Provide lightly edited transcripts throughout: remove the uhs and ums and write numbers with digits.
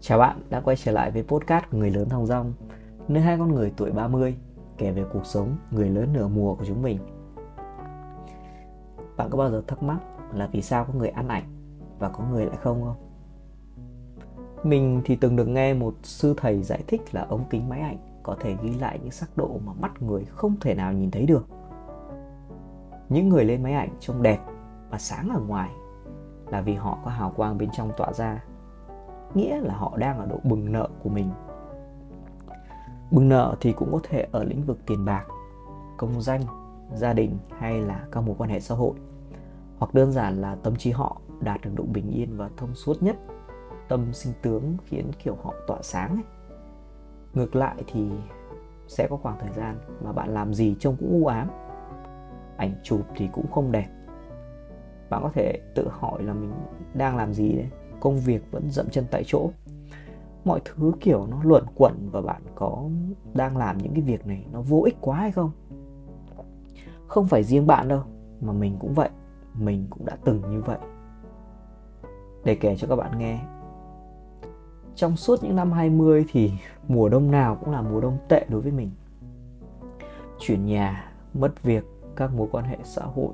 Chào bạn đã quay trở lại với podcast của Người Lớn Thong Dong, nơi hai con người tuổi 30 kể về cuộc sống người lớn nửa mùa của chúng mình. Bạn có bao giờ thắc mắc là vì sao có người ăn ảnh và có người lại không? Mình thì từng được nghe một sư thầy giải thích là ống kính máy ảnh có thể ghi lại những sắc độ mà mắt người không thể nào nhìn thấy được. Những người lên máy ảnh trông đẹp và sáng ở ngoài là vì họ có hào quang bên trong tỏa ra, nghĩa là họ đang ở độ bừng nợ của mình. Bừng nợ thì cũng có thể ở lĩnh vực tiền bạc, công danh, gia đình hay là các mối quan hệ xã hội, hoặc đơn giản là tâm trí họ đạt được độ bình yên và thông suốt nhất, tâm sinh tướng khiến kiểu họ tỏa sáng ấy. Ngược lại thì sẽ có khoảng thời gian mà bạn làm gì trông cũng u ám, ảnh chụp thì cũng không đẹp. Bạn có thể tự hỏi là mình đang làm gì đấy, công việc vẫn dậm chân tại chỗ, mọi thứ kiểu nó luẩn quẩn, và bạn có đang làm những cái việc này nó vô ích quá hay không? Không phải riêng bạn đâu, mà mình cũng vậy, mình cũng đã từng như vậy. Để kể cho các bạn nghe, trong suốt những năm 20 thì mùa đông nào cũng là mùa đông tệ đối với mình. Chuyển nhà, mất việc, các mối quan hệ xã hội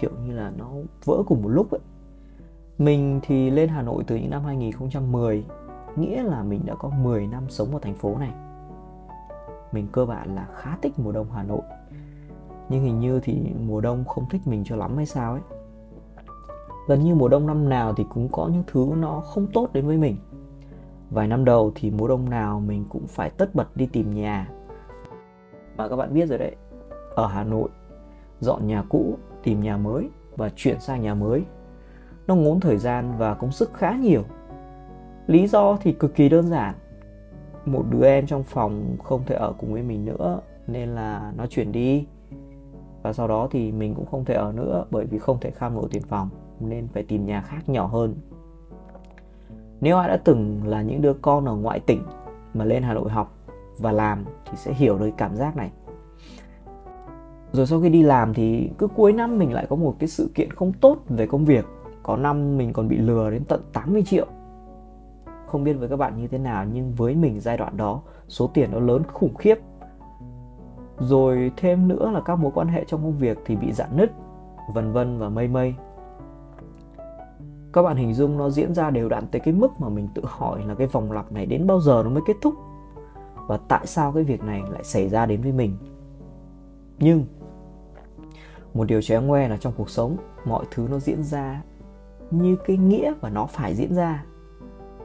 kiểu như là nó vỡ cùng một lúc ấy. Mình thì lên Hà Nội từ những năm 2010, nghĩa là mình đã có 10 năm sống ở thành phố này. Mình cơ bản là khá thích mùa đông Hà Nội, nhưng hình như thì mùa đông không thích mình cho lắm hay sao ấy. Gần như mùa đông năm nào thì cũng có những thứ nó không tốt đến với mình. Vài năm đầu thì mùa đông nào mình cũng phải tất bật đi tìm nhà. Mà các bạn biết rồi đấy, ở Hà Nội, dọn nhà cũ, tìm nhà mới và chuyển sang nhà mới, nó ngốn thời gian và công sức khá nhiều. Lý do thì cực kỳ đơn giản. Một đứa em trong phòng không thể ở cùng với mình nữa, nên là nó chuyển đi. Và sau đó thì mình cũng không thể ở nữa, bởi vì không thể kham nổi tiền phòng, nên phải tìm nhà khác nhỏ hơn. Nếu ai đã từng là những đứa con ở ngoại tỉnh mà lên Hà Nội học và làm thì sẽ hiểu được cảm giác này. Rồi sau khi đi làm thì cứ cuối năm mình lại có một cái sự kiện không tốt về công việc. Có năm mình còn bị lừa đến tận 80 triệu. Không biết với các bạn như thế nào, nhưng với mình giai đoạn đó số tiền nó lớn khủng khiếp. Rồi thêm nữa là các mối quan hệ trong công việc thì bị rạn nứt, vân vân và mây mây. Các bạn hình dung nó diễn ra đều đặn tới cái mức mà mình tự hỏi là cái vòng lặp này đến bao giờ nó mới kết thúc, và tại sao cái việc này lại xảy ra đến với mình. Nhưng một điều chóe ngoe là trong cuộc sống, mọi thứ nó diễn ra như cái nghĩa và nó phải diễn ra.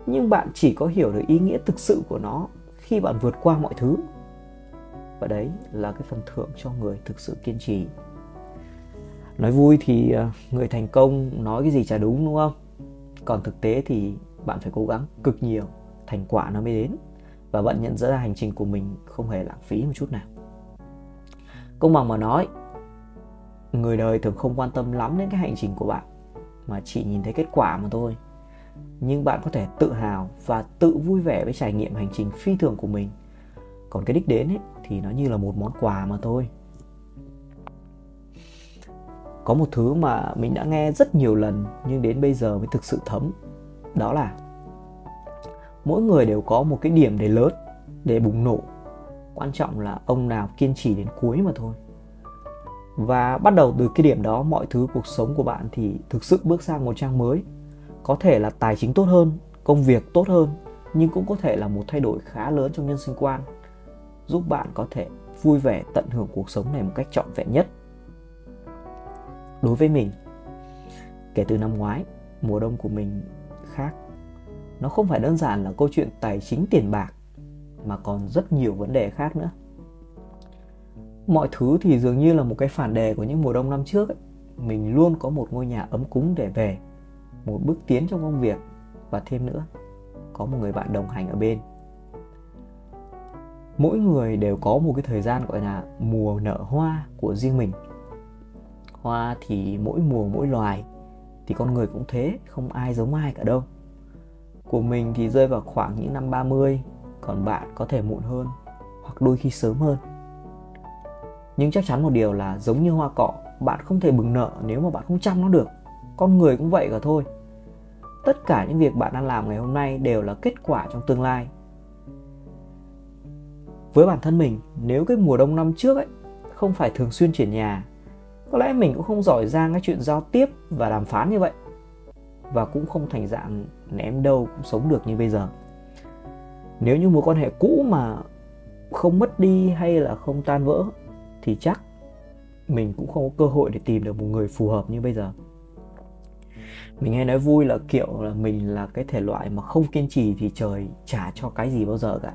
Nhưng bạn chỉ có hiểu được ý nghĩa thực sự của nó khi bạn vượt qua mọi thứ. Và đấy là cái phần thưởng cho người thực sự kiên trì. Nói vui thì người thành công nói cái gì chả đúng, đúng không? Còn thực tế thì bạn phải cố gắng cực nhiều, thành quả nó mới đến. Và bạn nhận ra hành trình của mình không hề lãng phí một chút nào. Công bằng mà nói, người đời thường không quan tâm lắm đến cái hành trình của bạn, mà chỉ nhìn thấy kết quả mà thôi. Nhưng bạn có thể tự hào và tự vui vẻ với trải nghiệm hành trình phi thường của mình. Còn cái đích đến ấy, thì nó như là một món quà mà thôi. Có một thứ mà mình đã nghe rất nhiều lần nhưng đến bây giờ mới thực sự thấm. Đó là mỗi người đều có một cái điểm để lớn, để bùng nổ. Quan trọng là ông nào kiên trì đến cuối mà thôi. Và bắt đầu từ cái điểm đó, mọi thứ cuộc sống của bạn thì thực sự bước sang một trang mới. Có thể là tài chính tốt hơn, công việc tốt hơn, nhưng cũng có thể là một thay đổi khá lớn trong nhân sinh quan, giúp bạn có thể vui vẻ tận hưởng cuộc sống này một cách trọn vẹn nhất. Đối với mình, kể từ năm ngoái, mùa đông của mình khác. Nó không phải đơn giản là câu chuyện tài chính tiền bạc, mà còn rất nhiều vấn đề khác nữa. Mọi thứ thì dường như là một cái phản đề của những mùa đông năm trước ấy. Mình luôn có một ngôi nhà ấm cúng để về, một bước tiến trong công việc, và thêm nữa, có một người bạn đồng hành ở bên. Mỗi người đều có một cái thời gian gọi là mùa nở hoa của riêng mình. Hoa thì mỗi mùa mỗi loài, thì con người cũng thế, không ai giống ai cả đâu. Của mình thì rơi vào khoảng những năm 30, còn bạn có thể muộn hơn, hoặc đôi khi sớm hơn. Nhưng chắc chắn một điều là giống như hoa cỏ, bạn không thể bừng nở nếu mà bạn không chăm nó được. Con người cũng vậy cả thôi. Tất cả những việc bạn đang làm ngày hôm nay đều là kết quả trong tương lai. Với bản thân mình, nếu cái mùa đông năm trước ấy không phải thường xuyên chuyển nhà, có lẽ mình cũng không giỏi giang cái chuyện giao tiếp và đàm phán như vậy, và cũng không thành dạng ném đâu cũng sống được như bây giờ. Nếu như mối quan hệ cũ mà không mất đi hay là không tan vỡ thì chắc mình cũng không có cơ hội để tìm được một người phù hợp như bây giờ. Mình hay nói vui là kiểu là mình là cái thể loại mà không kiên trì thì trời chả cho cái gì bao giờ cả.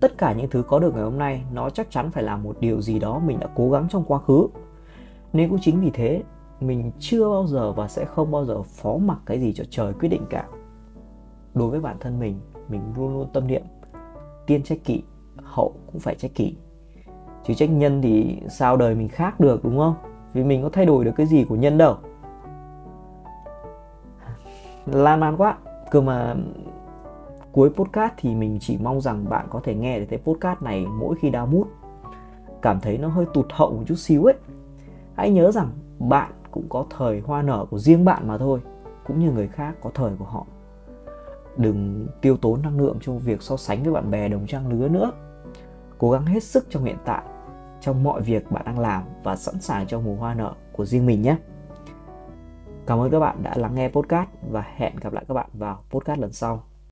Tất cả những thứ có được ngày hôm nay nó chắc chắn phải là một điều gì đó mình đã cố gắng trong quá khứ. Nên cũng chính vì thế mình chưa bao giờ và sẽ không bao giờ phó mặc cái gì cho trời quyết định cả. Đối với bản thân mình luôn luôn tâm niệm tiên trách kỷ, hậu cũng phải trách kỷ. Chứ trách nhân thì sao đời mình khác được, đúng không? Vì mình có thay đổi được cái gì của nhân đâu. Lan man quá. Cơ mà cuối podcast thì mình chỉ mong rằng bạn có thể nghe được cái podcast này mỗi khi đau mút, cảm thấy nó hơi tụt hậu một chút xíu ấy. Hãy nhớ rằng bạn cũng có thời hoa nở của riêng bạn mà thôi, cũng như người khác có thời của họ. Đừng tiêu tốn năng lượng trong việc so sánh với bạn bè đồng trang lứa nữa. Cố gắng hết sức trong hiện tại, trong mọi việc bạn đang làm, và sẵn sàng cho mùa hoa nở của riêng mình nhé. Cảm ơn các bạn đã lắng nghe podcast và hẹn gặp lại các bạn vào podcast lần sau.